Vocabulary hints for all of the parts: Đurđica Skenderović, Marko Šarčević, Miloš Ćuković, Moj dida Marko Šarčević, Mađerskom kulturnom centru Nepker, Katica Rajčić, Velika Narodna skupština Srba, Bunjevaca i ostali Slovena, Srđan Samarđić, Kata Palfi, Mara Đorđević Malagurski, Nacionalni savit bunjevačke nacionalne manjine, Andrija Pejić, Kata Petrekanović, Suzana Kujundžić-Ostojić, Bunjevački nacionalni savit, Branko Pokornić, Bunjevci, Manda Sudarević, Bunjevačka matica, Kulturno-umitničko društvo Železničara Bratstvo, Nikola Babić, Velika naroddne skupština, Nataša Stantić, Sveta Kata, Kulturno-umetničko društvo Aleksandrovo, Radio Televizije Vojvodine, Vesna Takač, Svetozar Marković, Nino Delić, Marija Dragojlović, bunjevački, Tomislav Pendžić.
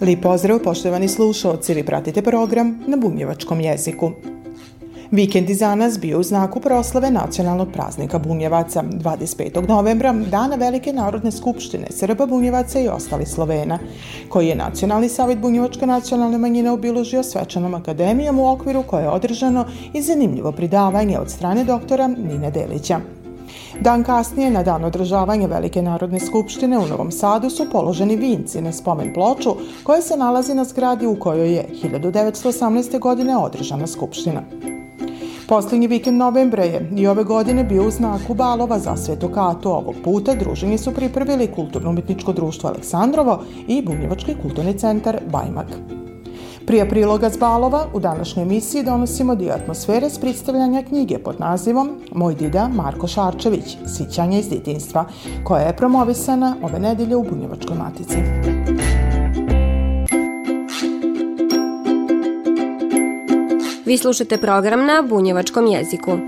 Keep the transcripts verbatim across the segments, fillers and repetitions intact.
Lijep pozdrav, poštovani slušalci, ili pratite program na bunjevačkom jeziku. Vikend iza nas bio u znaku proslave nacionalnog praznika Bunjevaca, dvadeset petog novembra, dana Velike Narodne skupštine Srba, Bunjevaca i ostali Slovena, koji je Nacionalni savit bunjevačke nacionalne manjine obilužio svečanom akademijom u okviru koje je održano i zanimljivo predavanje od strane doktora Nina Delića. Dan kasnije, na dan održavanja Velike Narodne skupštine u Novom Sadu, su položeni vinci na spomen ploču koja se nalazi na zgradi u kojoj je hiljadu devetsto osamnaeste. godine održana skupština. Posljednji vikend novembra je i ove godine bio u znaku balova za Svetu Katu. Ovog puta druženje su pripravili Kulturno-umetničko društvo Aleksandrovo i Bunjevački kulturni centar Bajmak. Prije priloga s balova u današnjoj emisiji donosimo dio atmosfere s predstavljanja knjige pod nazivom Moj dida Marko Šarčević, sjećanja iz djetinjstva, koja je promovisana ove nedjelje u Bunjevačkoj matici. Vi slušate program na bunjevačkom jeziku.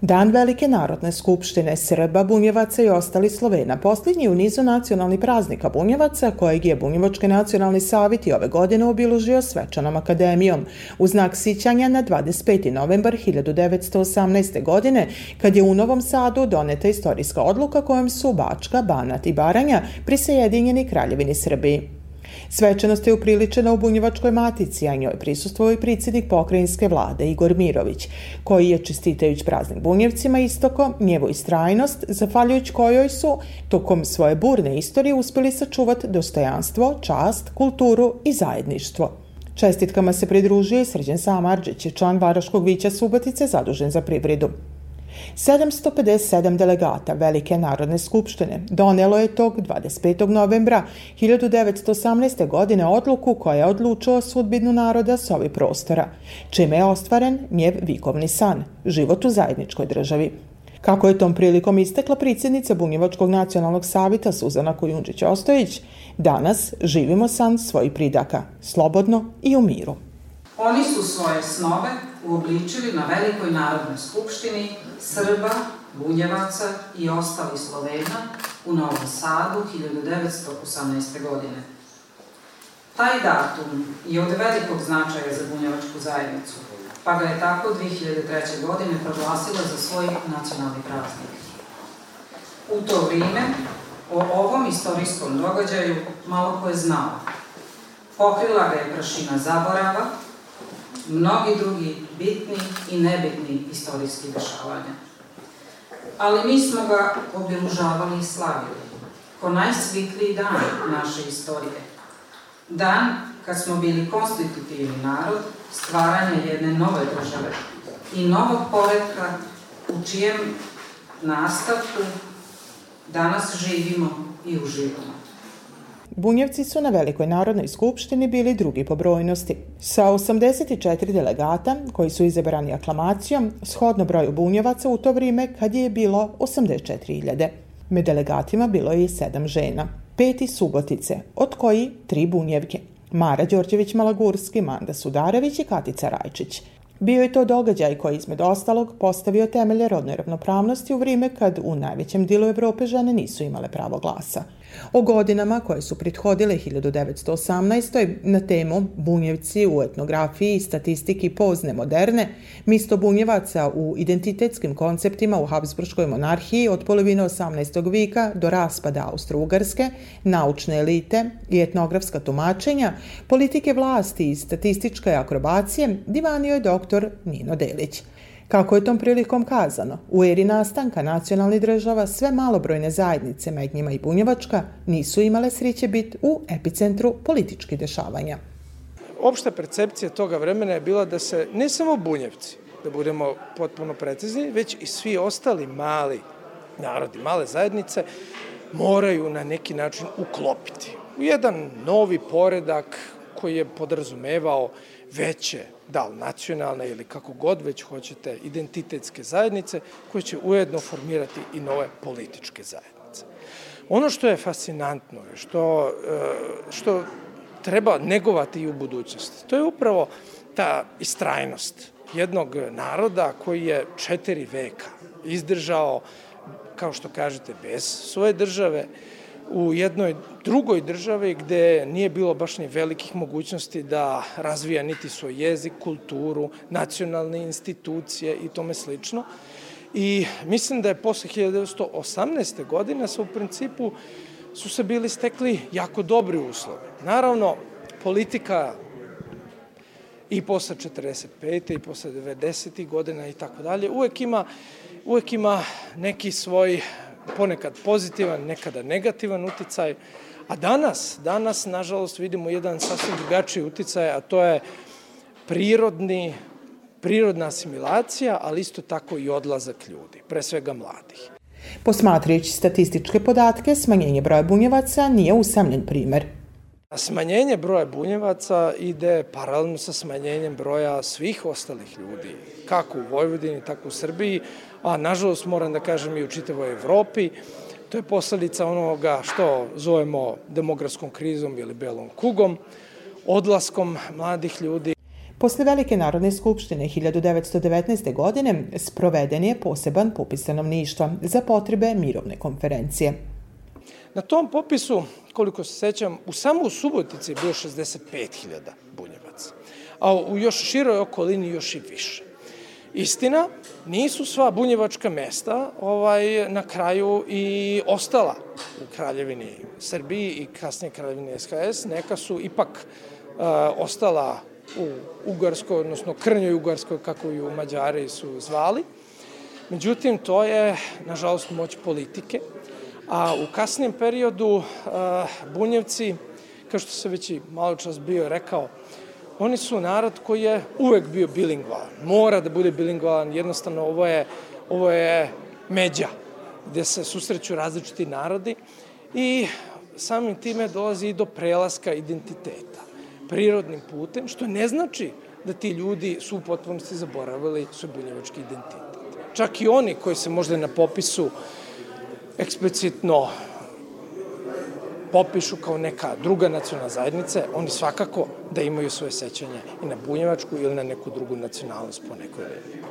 Dan Velike Narodne skupštine Srba, Bunjevaca i ostali Slovena, posljednji u nizu nacionalnih praznika Bunjevaca, kojeg je Bunjevački nacionalni savit i ove godine obilužio svečanom akademijom u znak sjećanja na dvadeset peti novembar hiljadu devetsto osamnaeste. godine, kad je u Novom Sadu doneta istorijska odluka kojom su Bačka, Banat i Baranja prisjedinjeni Kraljevini Srbiji. Svečanost je upriličena u Bunjevačkoj matici, a njoj prisustvovao i predsjednik pokrajinske vlade Igor Mirović, koji je, čestitajući praznik Bunjevcima istoko, njevu istrajnost, zahvaljujući kojoj su tokom svoje burne istorije uspjeli sačuvati dostojanstvo, čast, kulturu i zajedništvo. Čestitkama se pridružio i Srđan Samarđić, član Varaškog vijeća Subotice zadužen za privredu. sedamsto pedeset sedam delegata Velike Narodne skupštine donelo je tog dvadeset petog novembra hiljadu devetsto osamnaeste. godine odluku koja je odlučila sudbinu naroda s ovih prostora, čime je ostvaren njev vikovni san, život u zajedničkoj državi. Kako je tom prilikom istekla predsjednica Bunjevačkog nacionalnog savita Suzana Kujundžić-Ostojić, danas živimo san svojih pridaka, slobodno i u miru. Oni su svoje snove uobličili na Velikoj Narodnoj skupštini Srba, Bunjevaca i ostali Slovena u Novom Sadu hiljadu devetsto osamnaeste. godine. Taj datum je od velikog značaja za bunjevačku zajednicu, pa ga je tako dve hiljade treće. godine proglasila za svoj nacionalni praznik. U to vrijeme o ovom istorijskom događaju malo ko je znao. Pokrila ga je prašina zaborava, mnogi drugi bitni i nebitni istorijski dešavanja. Ali mi smo ga obilužavali i slavili, ko najsvitliji dan naše istorije. Dan kad smo bili konstitutivni narod, stvaranje jedne nove države i novog poretka u čijem nastavku danas živimo i uživamo. Bunjevci su na Velikoj Narodnoj skupštini bili drugi po brojnosti, sa osamdeset četiri delegata koji su izabrani aklamacijom, shodno broju bunjevaca u to vrijeme kad je bilo osamdeset četiri hiljade. Med delegatima bilo je sedam žena, pet iz Subotice, od kojih tri bunjevke, Mara Đorđević Malagurski, Manda Sudarević i Katica Rajčić. Bio je to događaj koji izmed ostalog postavio temelje rodnoj ravnopravnosti u vrijeme kad u najvećem dijelu Evrope žene nisu imale pravo glasa. O godinama koje su prethodile hiljadu devetsto osamnaestoj na temu Bunjevci u etnografiji i statistiki pozne moderne, mjesto bunjevaca u identitetskim konceptima u Habsburškoj monarhiji od polovine osamnaestog vijeka do raspada Austro-Ugarske, naučne elite i etnografska tumačenja, politike vlasti i statističke akrobacije, divanio je doktor Nino Delić. Kako je tom prilikom kazano, u eri nastanka nacionalnih država sve malobrojne zajednice, med njima i Bunjevačka, nisu imale sreće biti u epicentru političkih dešavanja. Opšta percepcija toga vremena je bila da se ne samo Bunjevci, da budemo potpuno precizni, već i svi ostali mali narodi, male zajednice, moraju na neki način uklopiti u jedan novi poredak koji je podrazumevao veće, da li nacionalne ili kako god već hoćete, identitetske zajednice koje će ujedno formirati i nove političke zajednice. Ono što je fascinantno i što treba negovati i u budućnosti, to je upravo ta istrajnost jednog naroda koji je četiri veka izdržao, kao što kažete, bez svoje države, u jednoj drugoj državi gde nije bilo baš ni velikih mogućnosti da razvija niti svoj jezik, kulturu, nacionalne institucije i tome slično. I mislim da je posle hiljadu devetsto osamnaeste. godine se u principu su se bili stekli jako dobri uslovi. Naravno, politika i posle četrdeset pete. i posle devedesetih. godina i tako dalje uvek ima neki svoj ponekad pozitivan, nekada negativan uticaj, a danas, danas, nažalost, vidimo jedan sasvim drugačiji uticaj, a to je prirodni, prirodna asimilacija, ali isto tako i odlazak ljudi, pre svega mladih. Posmatrajući statističke podatke, smanjenje broja bunjevaca nije usamljen primer. Smanjenje broja bunjevaca ide paralelno sa smanjenjem broja svih ostalih ljudi, kako u Vojvodini, tako u Srbiji, a nažalost moram da kažem i u čitavoj Evropi. To je posledica onoga što zovemo demografskom krizom ili belom kugom, odlaskom mladih ljudi. Posle Velike narodne skupštine hiljadu devetsto devetnaeste. godine sproveden je poseban popis stanovništva za potrebe mirovne konferencije. Na tom popisu, koliko se sećam, u samo u Subotici je bilo šezdeset pet hiljada bunjevaca, a u još široj okolini još i više. Istina, nisu sva bunjevačka mesta na kraju i ostala u Kraljevini Srbiji i kasnije Kraljevini S H S. Neka su ipak ostala u Ugarskoj, odnosno Krnjoj Ugarskoj, kako ju Mađari su zvali. Međutim, to je, nažalost, moć politike. A u kasnijem periodu Bunjevci, kao što se već i malo čas bio rekao, oni su narod koji je uvek bio bilingvalan. Mora da bude bilingvalan, jednostavno ovo je, ovo je međa gde se susreću različiti narodi i samim time dolazi i do prelaska identiteta prirodnim putem, što ne znači da ti ljudi su u potpunosti zaboravili svoj bunjevački identitet. Čak i oni koji se možda na popisu eksplicitno popišu kao neka druga nacionalna zajednica, oni svakako da imaju svoje sećanje i na bunjevačku ili na neku drugu nacionalnost po nekoj liniji.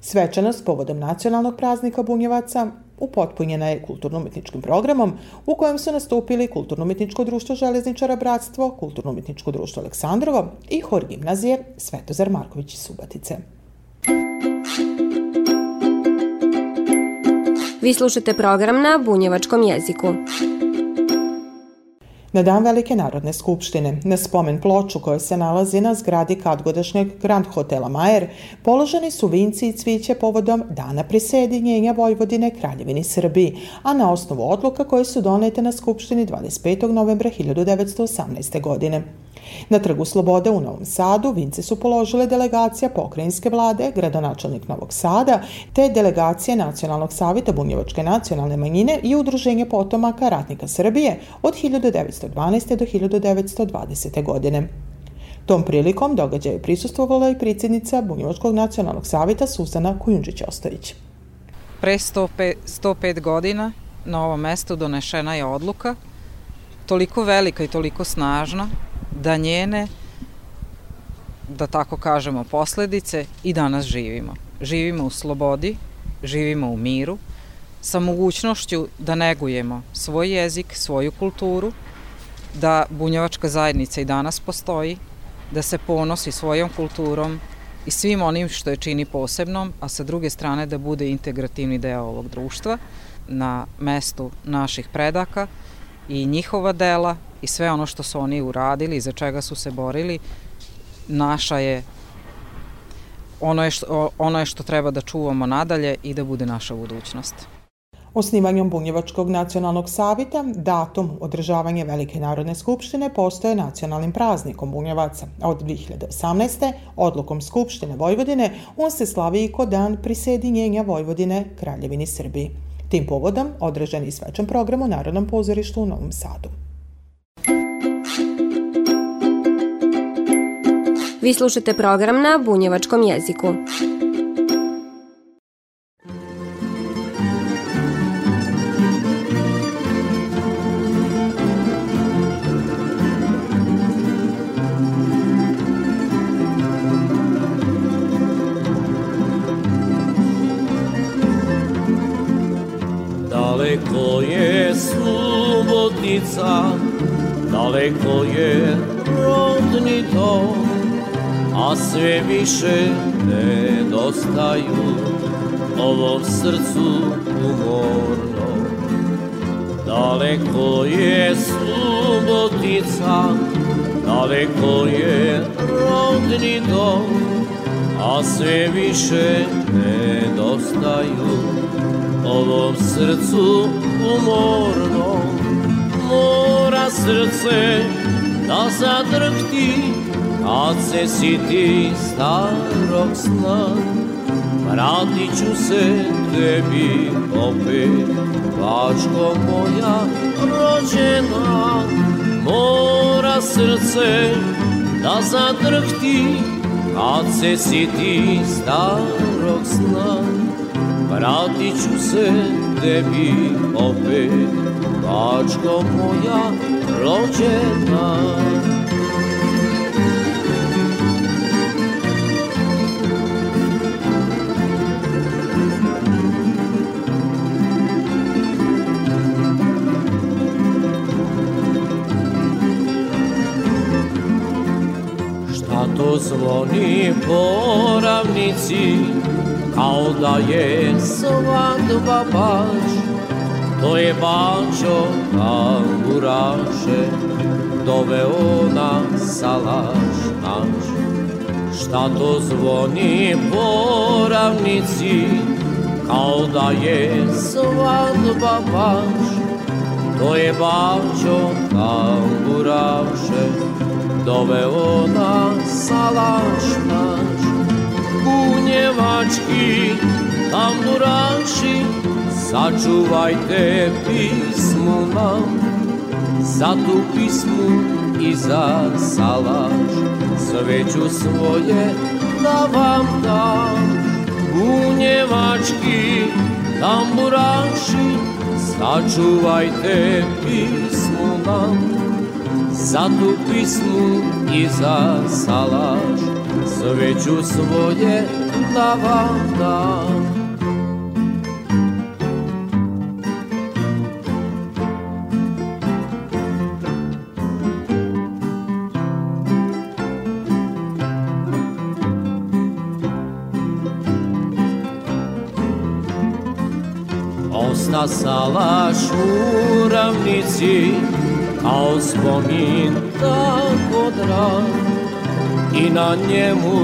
Svečanost povodom nacionalnog praznika bunjevaca upotpunjena je kulturno-umetničkim programom u kojem su nastupili Kulturno-umetničko društvo Železničara Bratstvo, Kulturno-umetničko društvo Aleksandrovo i hor gimnazije Svetozar Marković iz Subotice. Vi slušate program na bunjevačkom jeziku. Na dan Velike narodne skupštine, na spomen ploču koja se nalazi na zgradi kadgodašnjeg Grand Hotela Mayer, položeni su vinci i cviće povodom dana prisjedinjenja Vojvodine Kraljevini Srbiji, a na osnovu odluka koje su donete na skupštini dvadeset petog novembra hiljadu devetsto osamnaeste. godine. Na Trgu Slobode u Novom Sadu vince su položile delegacija pokrajinske vlade, gradonačelnik Novog Sada, te delegacije Nacionalnog savita bunjevačke nacionalne manjine i Udruženje potomaka ratnika Srbije od hiljadu devetsto dvanaeste. do hiljadu devetsto dvadesete. godine. Tom prilikom događaju prisustvovala i predsjednica Bunjevačkog nacionalnog savita Suzana Kujundžić-Ostojić. Pre sto pet godina na ovom mestu donešena je odluka toliko velika i toliko snažna da njene, da tako kažemo, posledice i danas živimo. Živimo u slobodi, živimo u miru, sa mogućnošću da negujemo svoj jezik, svoju kulturu, da bunjevačka zajednica i danas postoji, da se ponosi svojom kulturom i svim onim što je čini posebnom, a sa druge strane da bude integrativni deo ovog društva na mestu naših predaka i njihova dela i sve ono što su oni uradili i za čega su se borili, naša je, ono je, što, ono je što treba da čuvamo nadalje i da bude naša budućnost. Osnivanjem Bunjevačkog nacionalnog savita, datum održavanja Velike narodne skupštine postaje nacionalnim praznikom bunjevaca, a od dve hiljade osamnaeste. odlukom Skupštine Vojvodine on se slavi i kao dan prisjedinjenja Vojvodine Kraljevini Srbiji. Tim povodom određen i svečan program u Narodnom pozorištu u Novom Sadu. Vi slušate program na bunjevačkom jeziku. Daleko je Subotica, daleko je rodni dom, a sve više nedostaju ovom srcu umorno. Daleko je Subotica, daleko je rodni dom, a sve više nedostaju ovom srcu umorno. Mora srce da zadrhti kad se siti starog sna, vratit ću se tebi opet, bačko moja rođena. Mora srce da zadrhti kad se siti starog sna, vratit ću se tebi opet, bačko moja rođena. To zvoni poravnici, kao da je svadba baš. To je bačo tamburaše, doveo na salaš naš. Šta to zvoni poravnici, kao da je svadba baš. To je bačo tamburaše, doveo na salaš naš. Bunjevački tamburaši, sačuvajte pismu nam, za tu pismu i za salaš sveću svoje da vam dam. Bunjevački tamburaši, sačuvajte pismu nam, za tu pismu i za salaš sveću svoje da vam dam. Osta salaš u ravnici, kao spomin tako drag, i na njemu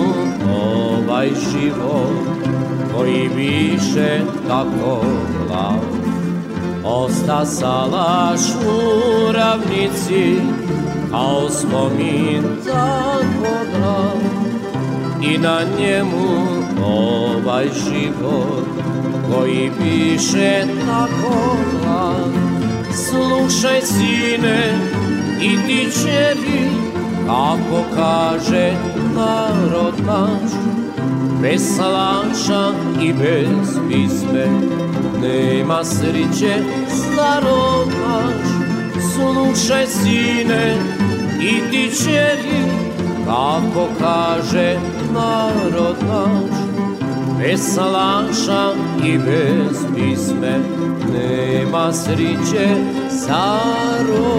ovaj život koji više tako glav. Osta salaš u ravnici, kao spomin tako drag, i na njemu ovaj život koji više tako glav. Slušaj, sine, i ti čeri, kako kaže narod naš, bez salaša i bez pisme nema sreće starog naš. Slušaj, sine, i ti čeri, kako kaže narod naš, bez salaša i bez pisme nema sriće sarodna.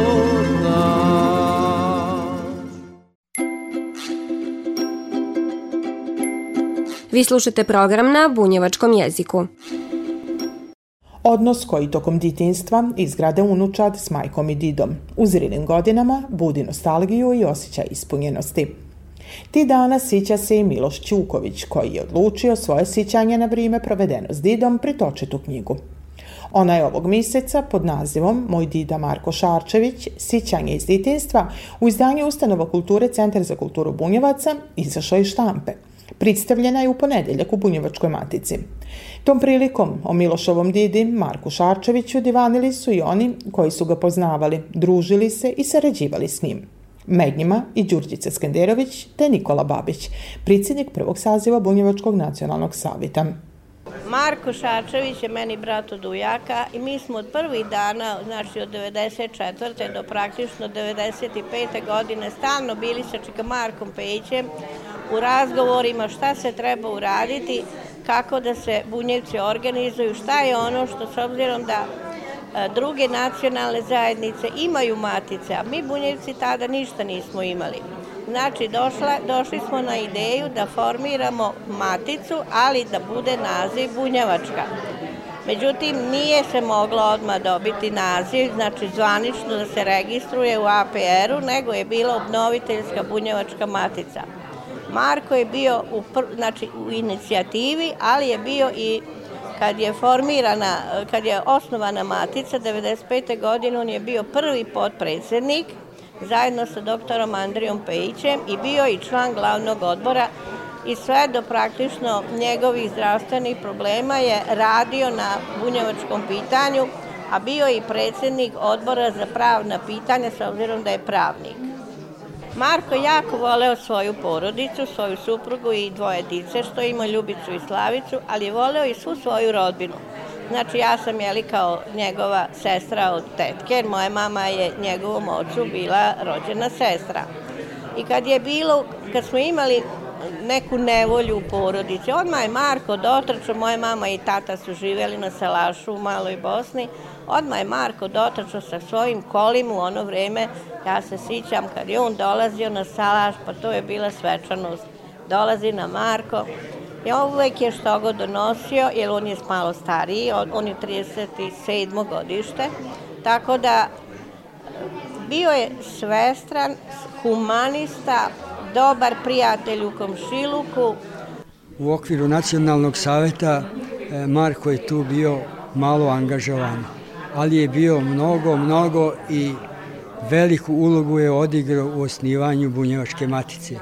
Vi slušate program na bunjevačkom jeziku. Odnos koji tokom ditinstva izgrade unučad s majkom i didom. U zrelim godinama budi nostalgiju i osjećaj ispunjenosti. Ti dana sića se i Miloš Ćuković, koji je odlučio svoje sićanje na vrijeme provedeno s didom pretočiti u knjigu. Ona je ovog mjeseca pod nazivom Moj dida Marko Šarčević, sićanje iz ditinstva, u izdanju Ustanova kulture Centar za kulturu Bunjevaca izašla iz štampe. Predstavljena je u ponedjeljak u Bunjevačkoj matici. Tom prilikom o Milošovom didi Marku Šarčeviću divanili su i oni koji su ga poznavali, družili se i sarađivali s njim. Med njima i Đurđica Skenderović te Nikola Babić, predsjednik prvog saziva Bunjevačkog nacionalnog savita. Marko Šarčević je meni brat od ujaka i mi smo od prvih dana, znači od devedeset četvrte do praktično devedeset pete godine stalno bili sa čika Markom Pejićem u razgovorima šta se treba uraditi, kako da se Bunjevci organizuju, šta je ono što s obzirom da druge nacionalne zajednice imaju matice, a mi Bunjevci tada ništa nismo imali. Znači, došla, došli smo na ideju da formiramo maticu, ali da bude naziv Bunjevačka. Međutim, nije se moglo odmah dobiti naziv, znači zvanično da se registruje u A P R-u, nego je bila obnoviteljska Bunjevačka matica. Marko je bio u, znači, u inicijativi, ali je bio i kad je formirana, kad je osnovana matica, devedeset pete godine on je bio prvi potpredsjednik, zajedno sa doktorom Andrijom Pejićem i bio i član glavnog odbora i sve do praktično njegovih zdravstvenih problema je radio na bunjevačkom pitanju, a bio je i predsjednik odbora za pravna pitanja s obzirom da je pravnik. Marko jako voleo svoju porodicu, svoju suprugu i dvoje dice, što ima Ljubicu i Slavicu, ali je voleo i svu svoju rodbinu. Znači ja sam jeli kao njegova sestra od tetke, jer moja mama je njegovom ocu bila rođena sestra. I kad je bilo, kad smo imali neku nevolju u porodici, odmah je Marko dotrčao, moja mama i tata su živjeli na Salašu u Maloj Bosni, odmah je Marko dotrčao sa svojim kolim u ono vrijeme, ja se sjećam kad je on dolazio na Salaš, pa to je bila svečanost, dolazi na Marko. I on uvek je što god donosio, jer on je malo stariji, on je trideset sedmo godište, tako da bio je svestran, humanista, dobar prijatelj u komšiluku. U okviru Nacionalnog saveta Marko je tu bio malo angažovan, ali je bio mnogo, mnogo i veliku ulogu je odigrao u osnivanju Bunjevačke matice.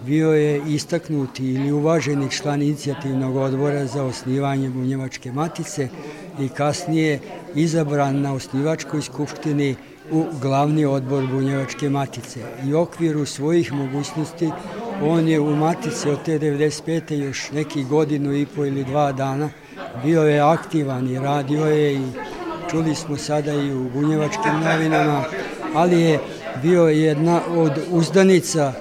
Bio je istaknuti ili uvaženi član inicijativnog odbora za osnivanje Bunjevačke matice i kasnije izabran na osnivačkoj skupštini u glavni odbor Bunjevačke matice. I u okviru svojih mogućnosti on je u matici od te devedeset pete još neki godinu i po ili dva dana bio je aktivan i radio je i čuli smo sada i u bunjevačkim novinama, ali je bio jedna od uzdanica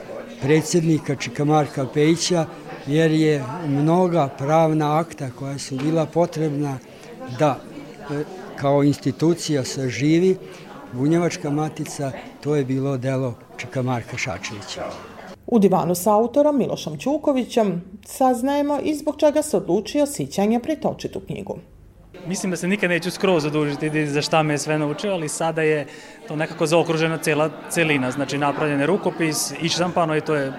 predsjednika čika Marka Pejića, jer je mnoga pravna akta koja su bila potrebna da kao institucija saživi Bunjevačka matica, to je bilo delo čika Marka Šarčevića. U divanu sa autorom Milošom Ćukovićem saznajemo i zbog čega se odlučio sjećanja pretočiti u knjigu. Mislim da se nikad neću skroz zadužiti za šta me je sve naučio, ali sada je to nekako zaokružena cela celina, znači napravljen je rukopis i štampano i to je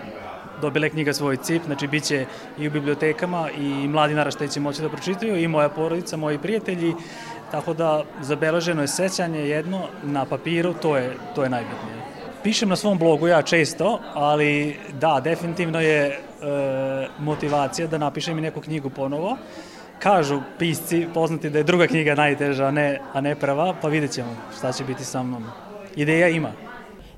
dobila knjiga svoj cip, znači bit će i u bibliotekama i mladi naraštaji će moći da pročitaju i moja porodica, moji prijatelji, tako da zabeleženo je sećanje jedno na papiru, to je, to je najbitnije. Pišem na svom blogu ja često, ali da, definitivno je e, motivacija da napišem i neku knjigu ponovo. Kažu pisci poznati da je druga knjiga najteža, a ne, a ne prva, pa vidjet ćemo šta će biti sa mnom. Ideja ima.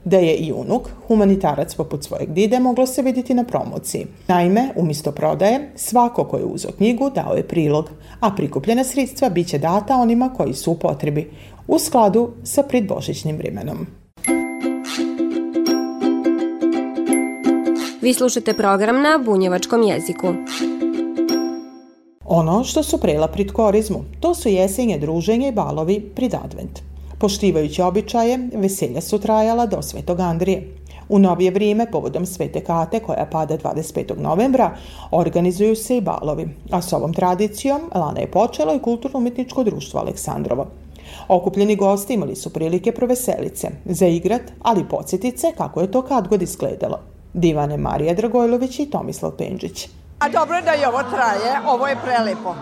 Da je i unuk, humanitarac poput svojeg dide, moglo se vidjeti na promociji. Naime, umjesto prodaje, svako ko je uzeo knjigu dao je prilog, a prikupljena sredstva bit će data onima koji su u potrebi, u skladu sa predbožićnim vremenom. Vi slušate program na bunjevačkom jeziku. Ono što su prela pred korizmu, to su jesenje druženje i balovi pred advent. Poštivajući običaje, veselja su trajala do Svetog Andrije. U novije vrijeme, povodom Svete Kate, koja pada dvadeset petog novembra, organizuju se i balovi, a s ovom tradicijom lana je počelo i Kulturno-umetničko društvo Aleksandrovo. Okupljeni gosti imali su prilike proveselit se, zaigrat, ali podsjetit se kako je to kad god izgledalo. Divane Marija Dragojlović i Tomislav Pendžić. A dobro je da i ovo traje, ovo je prelepo.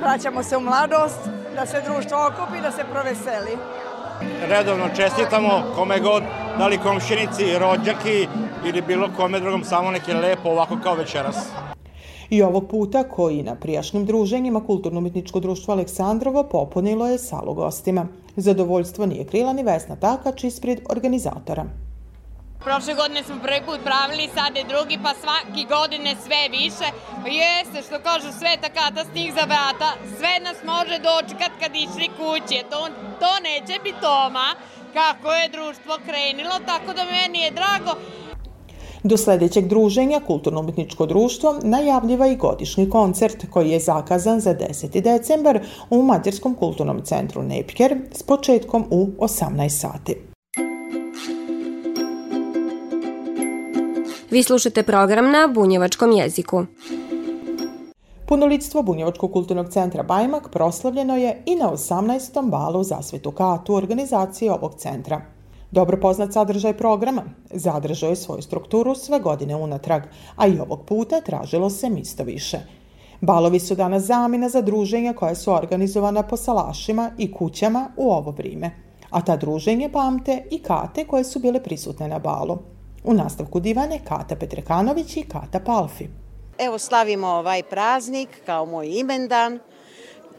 Vraćamo se u mladost, da se društvo okupi, da se proveseli. Redovno čestitamo kome god, da li komšinici, rođaki ili bilo kome drugom, samo neke lepo ovako kao večeras. I ovog puta, koji na prijašnjim druženjima Kulturno-umetničko društvo Aleksandrovo popunilo je salu gostima. Zadovoljstvo nije krila ni Vesna Takač ispred organizatora. Prošle godine smo prvi put pravili, sad je drugi, pa svaki godine sve više. Jeste, što kažu, Sveta Kata stih za vrata, sve nas može dočekat kad išli kuće. To, to neće biti doma, kako je društvo krenilo, tako da meni je drago. Do sljedećeg druženja Kulturno-umetničko društvo najavljiva i godišnji koncert koji je zakazan za deseti decembar u Mađerskom kulturnom centru Nepker s početkom u osamnaest sati. Vi slušate program na bunjevačkom jeziku. Punoletstvo Bunjevačkog kulturnog centra Bajmak proslavljeno je i na osamnaestom balu za Svetu Katu organizacije ovog centra. Dobro poznat sadržaj programa zadržao je svoju strukturu sve godine unatrag, a i ovog puta tražilo se mjesto više. Balovi su danas zamjena za druženja koja su organizovana po salašima i kućama u ovo vrijeme, a ta druženje pamte i kate koje su bile prisutne na balu. U nastavku divane Kata Petrekanović i Kata Palfi. Evo, slavimo ovaj praznik kao moj imendan.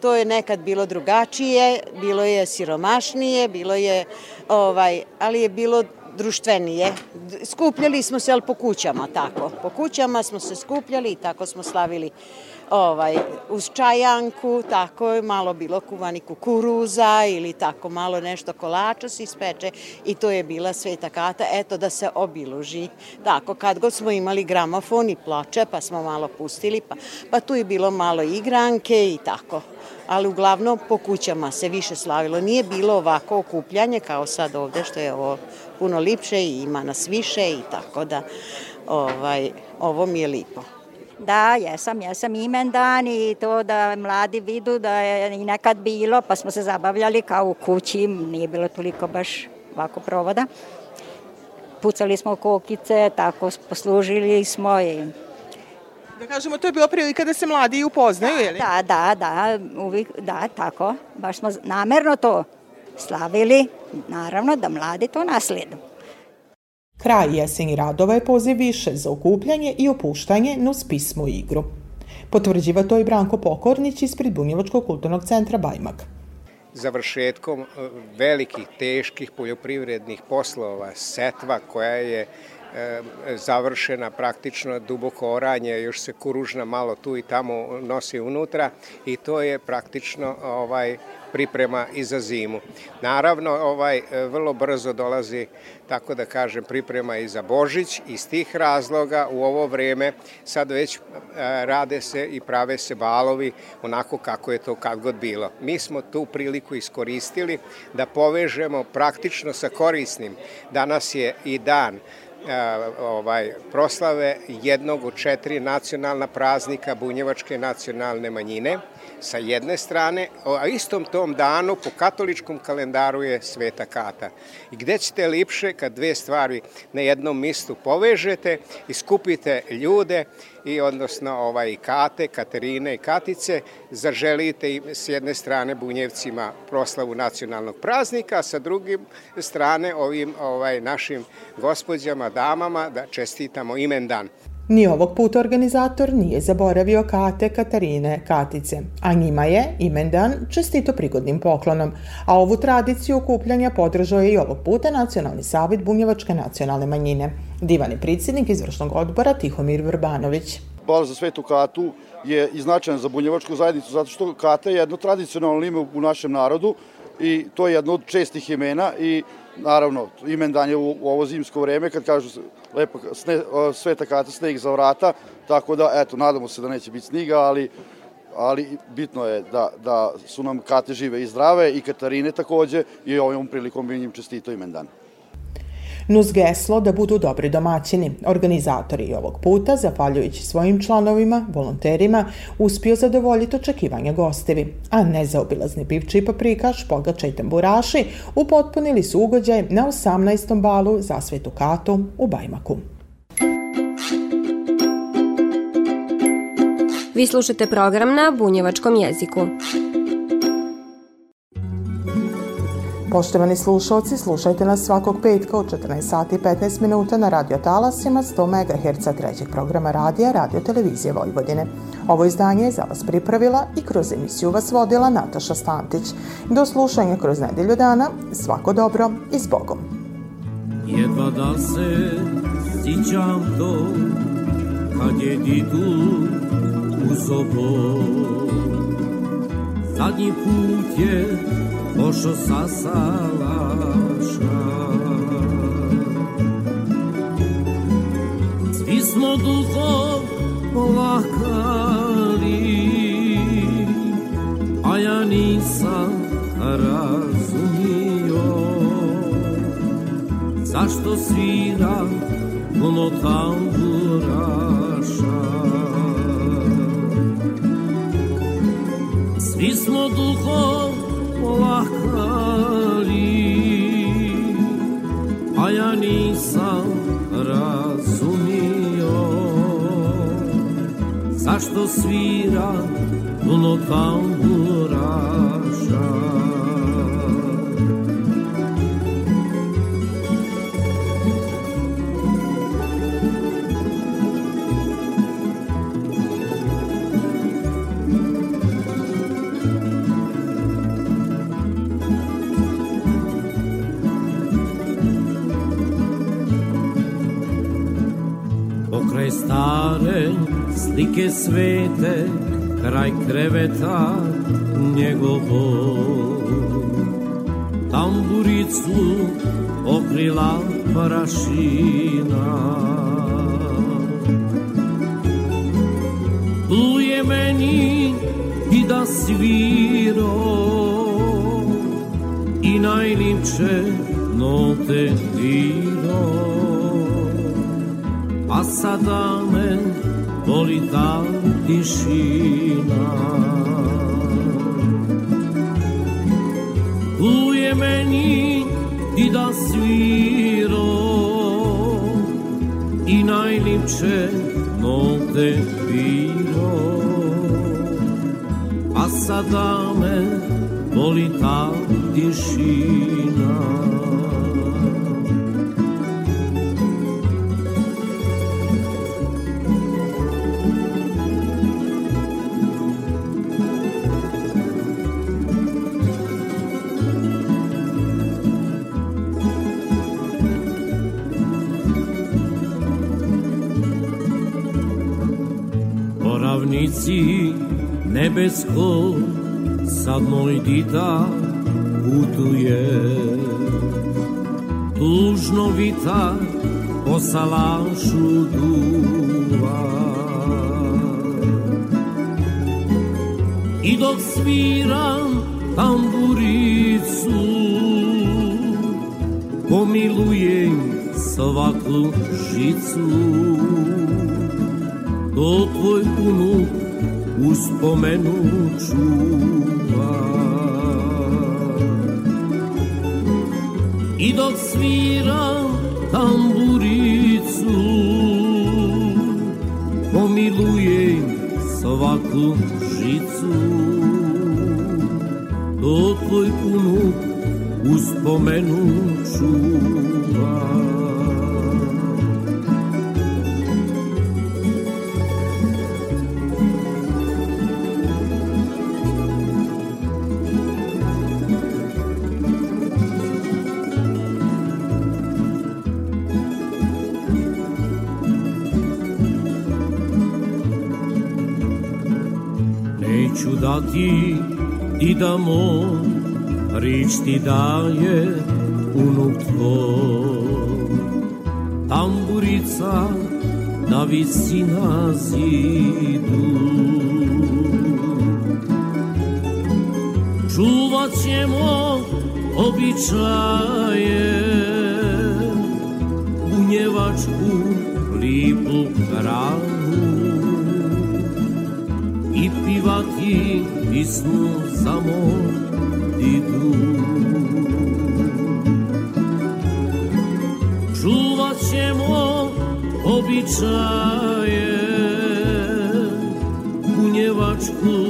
To je nekad bilo drugačije, bilo je siromašnije, bilo je, ovaj, ali je bilo društvenije. Skupljali smo se, ali po kućama, tako. Po kućama smo se skupljali i tako smo slavili ovaj, uz čajanku, tako je malo bilo kuvani kukuruza ili tako malo nešto kolača se ispeče i to je bila Sveta Kata, eto da se obiluži. Tako, kad god smo imali gramofon i ploče, pa smo malo pustili, pa, pa tu je bilo malo igranke i tako. Ali uglavnom po kućama se više slavilo. Nije bilo ovako okupljanje kao sad ovdje što je ovo puno lipše i ima nas više i tako da ovaj, ovo mi je lipo. Da, jesam, jesam imendan i to da mladi vidu da je i nekad bilo, pa smo se zabavljali kao u kući, nije bilo toliko baš ovako provoda. Pucali smo kokice, tako poslužili smo i... Da kažemo, to je bila prilika da se mladi upoznaju, je li? Da, da, da, uvijek, da, tako, baš smo namjerno to slavili, naravno da mladi to naslijedu. Kraj jesenji radova je poziv više za okupljanje i opuštanje nuz pismu i igru. Potvrđiva to i Branko Pokornić ispred Bunjevačkog kulturnog centra Bajmak. Završetkom velikih, teških poljoprivrednih poslova, setva koja je e, završena praktično duboko oranje, još se kuružna malo tu i tamo nosi unutra i to je praktično ovaj, priprema i za zimu. Naravno, ovaj, vrlo brzo dolazi, tako da kažem, priprema i za Božić. Iz tih razloga u ovo vrijeme sad već rade se i prave se balovi onako kako je to kad god bilo. Mi smo tu priliku iskoristili da povežemo praktično sa korisnim. Danas je i dan Ovaj, proslave jednog od četiri nacionalna praznika bunjevačke nacionalne manjine sa jedne strane, a istom tom danu po katoličkom kalendaru je Sveta Kata. I gdje ćete lipše kad dve stvari na jednom mjestu povežete i skupite ljude i odnosno ovaj, Kate, Katerine i Katice, zaželite im s jedne strane bunjevcima proslavu nacionalnog praznika, a sa druge strane ovim ovaj, našim gospođama, damama da čestitamo imendan. Ni ovog puta organizator nije zaboravio Kate, Katarine, Katice, a njima je imendan čestito prigodnim poklonom, a ovu tradiciju okupljanja podržao je i ovog puta Nacionalni savit bunjevačke nacionalne manjine. Divan je predsjednik izvršnog odbora Tihomir Vrbanović. Bal za Svetu Katu je i značajan za bunjevačku zajednicu zato što Kata je jedno tradicionalno ime u našem narodu i to je jedno od čestih imena i naravno, imendan je u ovo zimsko vrijeme, kad kažu lepo sne, Sveta Kata sneg za vrata, tako da, eto, nadamo se da neće biti sniga, ali, ali bitno je da, da su nam Kate žive i zdrave i Katarine također i ovom prilikom bi njim čestito imendan. Nuz geslo da budu dobri domaćini, organizatori ovog puta, zahvaljujući svojim članovima, volonterima, uspio zadovoljiti očekivanja gostevi, a nezaobilazni pivči i paprikaš, pogača i tamburaši upotpunili su ugođaj na osamnaestom balu za Svetu Katu u Bajmaku. Vi slušate program na bunjevačkom jeziku. Poštovani slušalci, slušajte nas svakog petka od četrnaest sati i petnaest minuta na radio talasima sto megaherca trećeg programa radija Radio Televizije Vojvodine. Ovo izdanje je za vas pripravila i kroz emisiju vas vodila Nataša Stantić. Do slušanja kroz nedelju dana, svako dobro i s Bogom. Jedva da se sjećam to, kad je didu u sobom. Zadnji put je pošao sa salaša. Svi smo duhom plakali, a ja nisam razumio zašto svira puno tamburaša. Svi smo duhom plakali, a ja nisam razumio zašto svira puno tamburaša. Stare slike svete, kraj kreveta njegovo, tamburicu okrila prašina. Tu je meni i da sviro i najljepše note diro. A sada me boli ta tišina. Tu je meni dida sviro i najljepše note biro. A sada me boli ta tišina. Ravnici nebesko, sad moj dida putuje, tužno vitar po salašu duva. I dok sviram tamburicu, pomilujem svaku žicu. To tvoj unuk uspomenu čuva. I dok sviram tamburicu, pomilujem svaku žicu. To tvoj unuk uspomenu čuva. Da ti dida moj, rič ti daje unuk tvoj, tamburica da visi na zidu. Čuvat ćemo običaje, bunjevačku lipu hranu, i pivati pismu samo didu. Čuvat ćemo običaje, bunjevačku